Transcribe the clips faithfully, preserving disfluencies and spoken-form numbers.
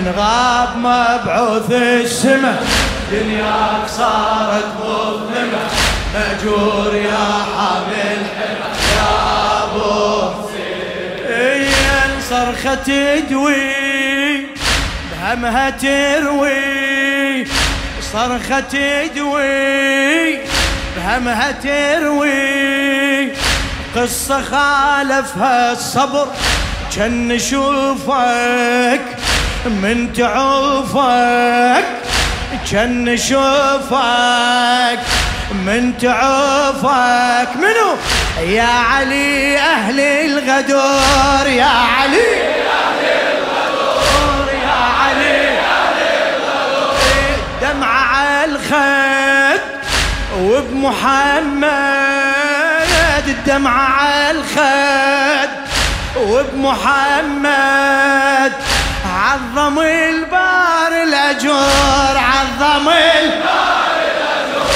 من غاب مبعوث السمه دنياك صارت مظلمه، مأجور يا حامل حمى يا ابو حسين. صرخة تدوي بهمها تروي، صرخة تدوي بهمها تروي، قصة خالفها الصبر جن نشوفك من تعوفك، جن نشوفك من تعوفك. منو يا علي أهل الغدور، يا علي أهل الغدور، يا علي أهل الغدور، دمعة على الخد وبمحمد، الدمعة على الخد وبمحمد. عظم البار الأجور، عظم البار الأجور،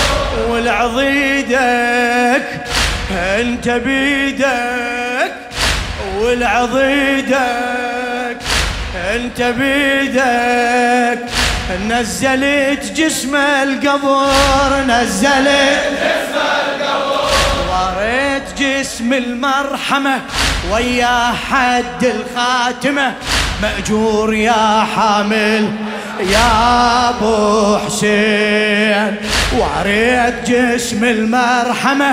والعضيدك أنت بيدك، والعضيدك أنت بيدك. نزلت جسم القبور، نزلت جسم القبور، وريت جسم المرحمة ويا حد الخاتمة، مأجور يا حامل يا ابو حسين. وريت جسم المرحمة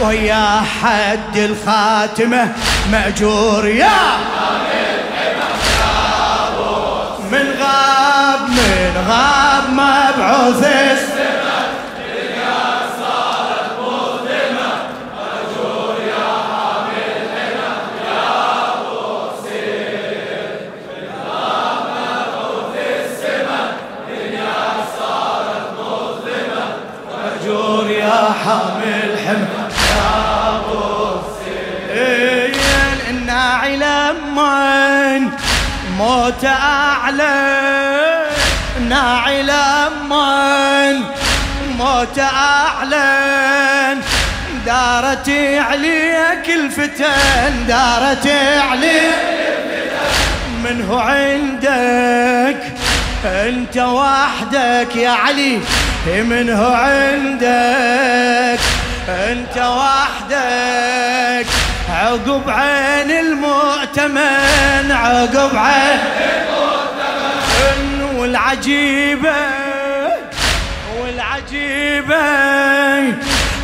ويا حد الخاتمة، مأجور يا حامل يا ابو حسين. من غاب من غاب مبعوث حامل حمى يا ابو حسين. الناعي لمن موت اعلن، الناعي لمن موت اعلن، دارت عليك الفتن، دارت عليك الفتن، منه عندك انت وحدك يا علي، منه عندك انت وحدك. عقب عين المؤتمن، عقب عين المؤتمن، والعجيبة والعجيبة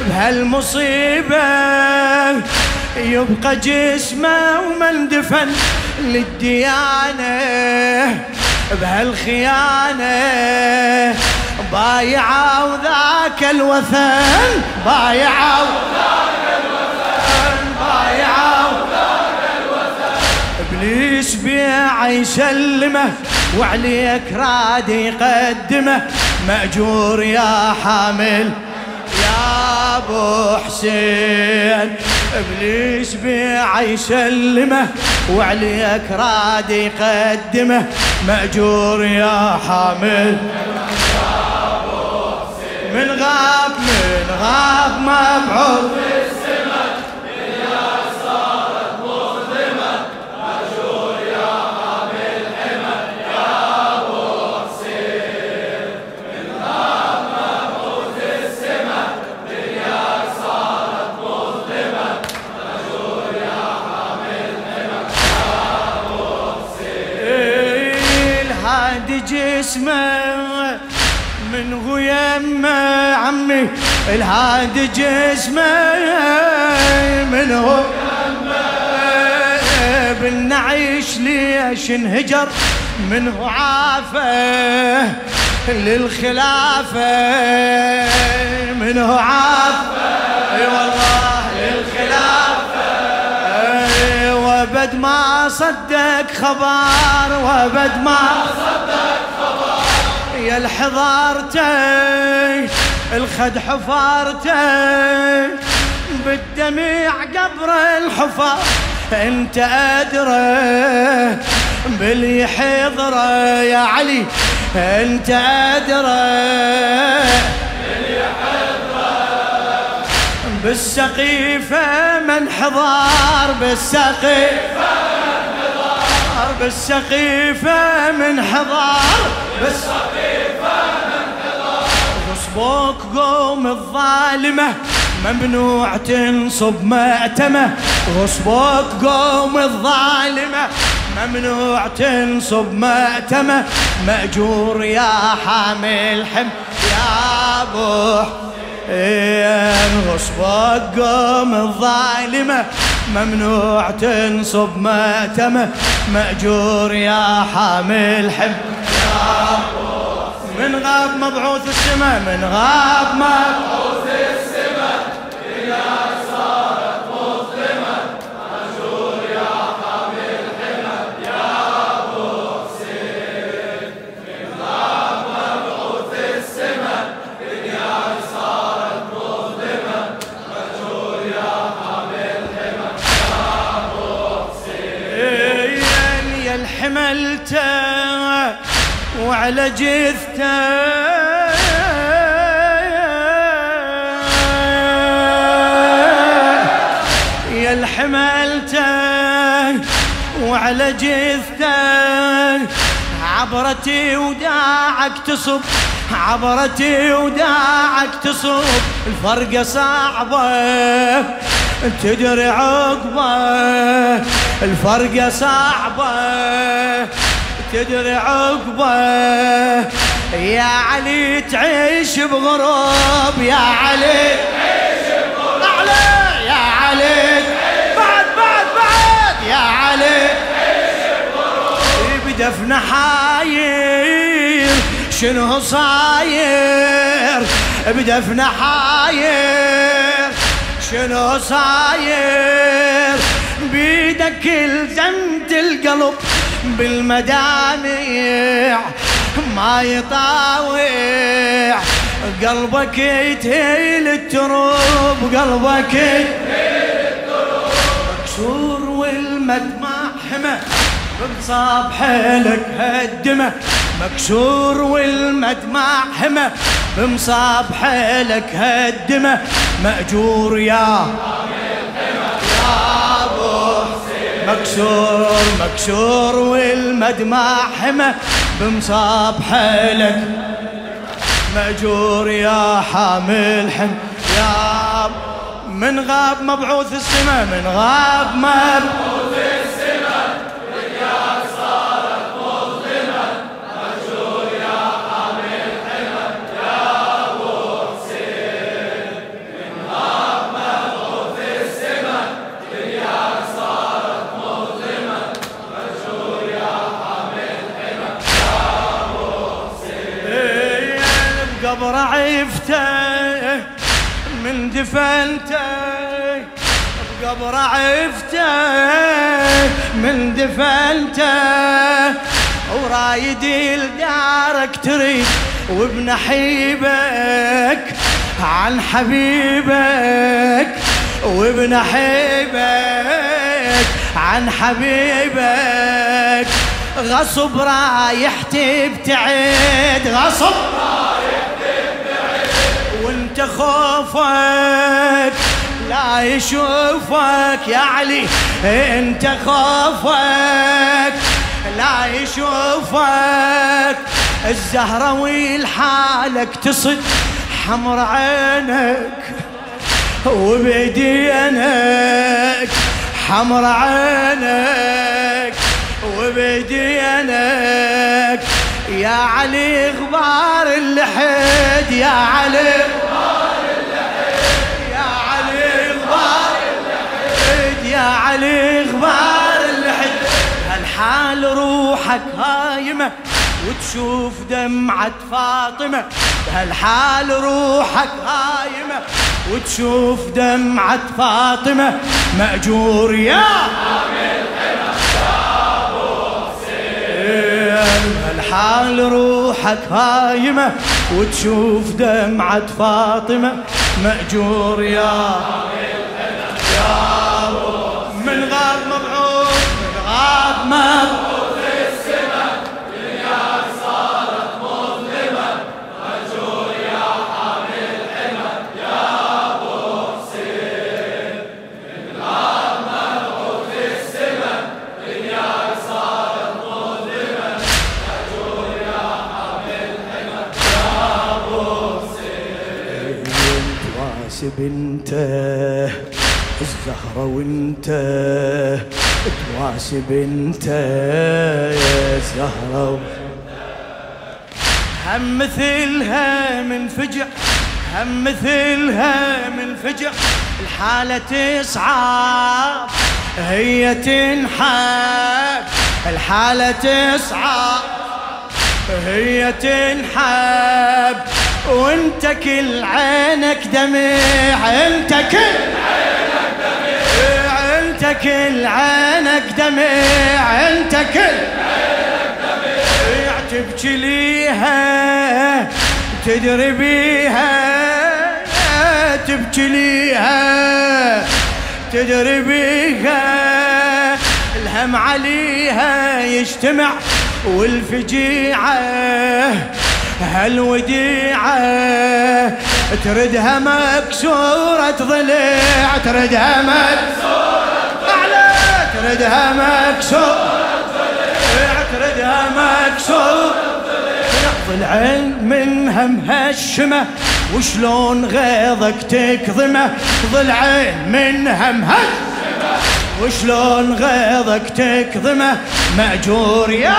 بهالمصيبة يبقى جسمه وما اندفن للديانة، بهالخيانة بايعة وذاك الوثن، بايعة وذاك الوثن، بايعة وذاك الوثن. إبليس بيع يسلمه وعليك راد يقدمه، مأجور يا حامل يا ابو حسين. إبليس بيع يسلمه وعليك راد يقدمه، مأجور يا حامل. من غاب من غاب مبعوث السمه دنيا صارت مظلمه، مأجور يا حامل حمى يا ابو حسين. من غاب مبعوث السمه دنيا صارت مظلمه، مأجور يا حامل حمى يا ابو حسين. الهادي جسمه من غيامه عمي، الهادي جسمه من غيامه، بنعيش ليش انهجر منه عافه للخلافه، منه عافه اي والله للخلافه. وابد ما صدق خبر، وابد ما صدق خبر، يا الحضارتي الخد حفارتي بالدميع قبر الحفار، انت ادري باللي حضره يا علي، انت ادري باللي حضره. بالسقيفه من حضار، بالسقيفه بالسقيفة من حضار بالسقيفة من حضار غصبك قوم الظالمة ممنوع تنصب مأتمة غصبك قوم الظالمة ممنوع تنصب مأتمة مأجور يا حامل حمل يا أبو حسين غصبك قوم الظالمة ممنوع تنصب مأتمة مأجور يا حامل حمل يا أبو حسين من غاب مبعوث السمه من غاب مبعوث السمه يا وعلى جثته يا الحملته وعلى جثته عبرتي وداعك تصب عبرتي وداعك تصب الفرقة صعبة تدري عقبة الفرقة صعبة تدري عقبه يا علي تعيش بغرب يا علي تعيش بغرب أعلى يا علي بعد بعد بعد يا علي تعيش بغرب بدفن حاير شنو صاير بدفن حاير شنو صاير بيدك الزمت القلب بالمدامع ما يطاوع قلبك يتهيل التراب قلبك يتهيل التراب مكسور والمدمع حمى بنصاب حيلك هدمه مكسور والمدمع حمى بنصاب حيلك هدمه مأجور يا مكسور مكسور والمدمع حمى بمصاب حيلك مأجور يا حامل حمى يا من غاب مبعوث السمه من غاب مبعوث السمه رجال صارت مظلمه مأجور يا حامل حمى يا ابو حسين من غاب مبعوث السمه رجال قبر عفته من دفنته بقبر عفته من دفنته ورايدي لدارك تريد وبنحيبك عن حبيبك وبنحيبك عن حبيبك غصب رايحتي بتعيد غصب خوفك لا يشوفك يا علي انت خوفك لا يشوفك الزهرة والحالك تصد حمر عينك وبدينك حمر عينك وبدينك يا علي غبار اللحد يا علي غبار اللحد يا علي غبار اللحد يا علي غبار اللحد هالحال روحك هايمة وتشوف دمعة فاطمة هالحال روحك هايمة وتشوف دمعة فاطمة مأجور يا الحال روحك هايمة وتشوف دمعة فاطمة مأجور يا من غاب مبعوث من غاب مبعوث بنته الزهرة وانت تواسي بنته الزهرة، هم مثلها من فجع، هم مثلها من فجع، الحالة تصعب هي تنحب، الحالة تصعب هي تنحب، وانت كل عينك دمع، انت كل عينك دمع، انت كل عينك دمع، انت كل عينك دمع، تبكي ليها تدري بيها، تبكي ليها تدري بيها، الهم عليها يجتمع والفجيعة هالوديعة، تردها مكسورة ضلع، تردها مكسورة ضلع، تردها مكسورة ضلع، تردها مكسورة ضلع، ضلعين من همها الشمة وشلون غيظك تكظمه، ضلعين من همها الشمة وشلون غيظك تكظمه، مأجور يا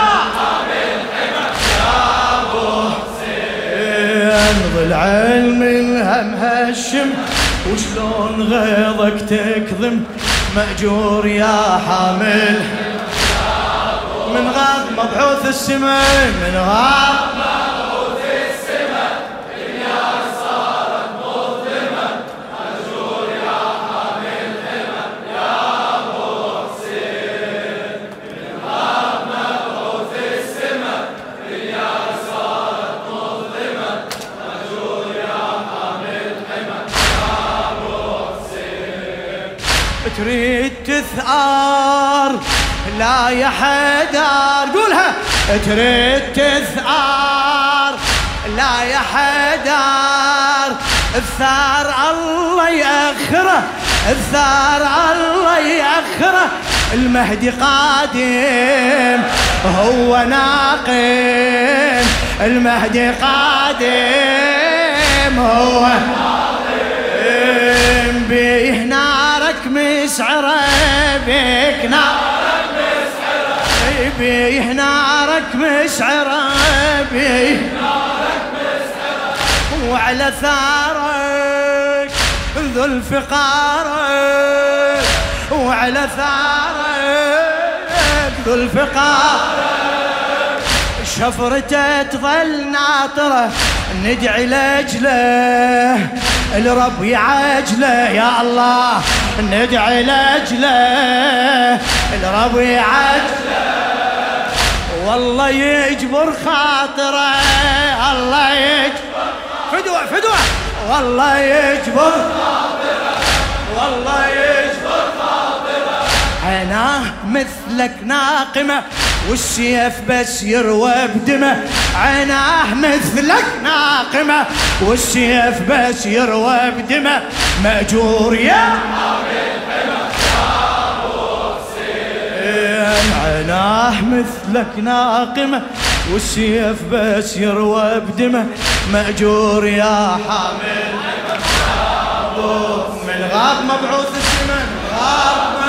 ضلعين من همها الشم وشلون غيظك تكظم، مأجور يا حامل من غاض مبعوث السمه، من غاض مبعوث السمه، الدنيا صارت مظلمه، مأجور يا حامل همم يا محسن، من غاض مبعوث السمه، الدنيا صارت مظلمه، مأجور يا حامل همم يا محسن، تريد تثار لا يا حدار، قولها تريد تثار لا يا حدار، الثار الله يأخره، الثار الله يأخره، المهدي قادم هو ناقم، المهدي قادم هو ناقم، بيه نارك مسعره، بيك نار بيه نارك مسعرة، بيه نارك مسعرة، وعلى ثارك ذو الفقارة، وعلى ثارك ذو الفقارة، شفرته تظل ناطرة، ندعي لأجله الرب يعجله، يا الله ندعي لأجله الرب يعجله، والله يجبر خاطره، الله يجبر فدوة فدوة، والله يجبر خاطره، والله يجبر خاطره، عيناه مثلك ناقمة والسيف بس يروى بدمه، عيناه مثلك ناقمة والسيف بس يروى بدمه، مأجور يا عناه مثلك ناقمة والسيف بس يروى بدمه، مأجور يا حامل من غاب مبعوث السمه، من غاب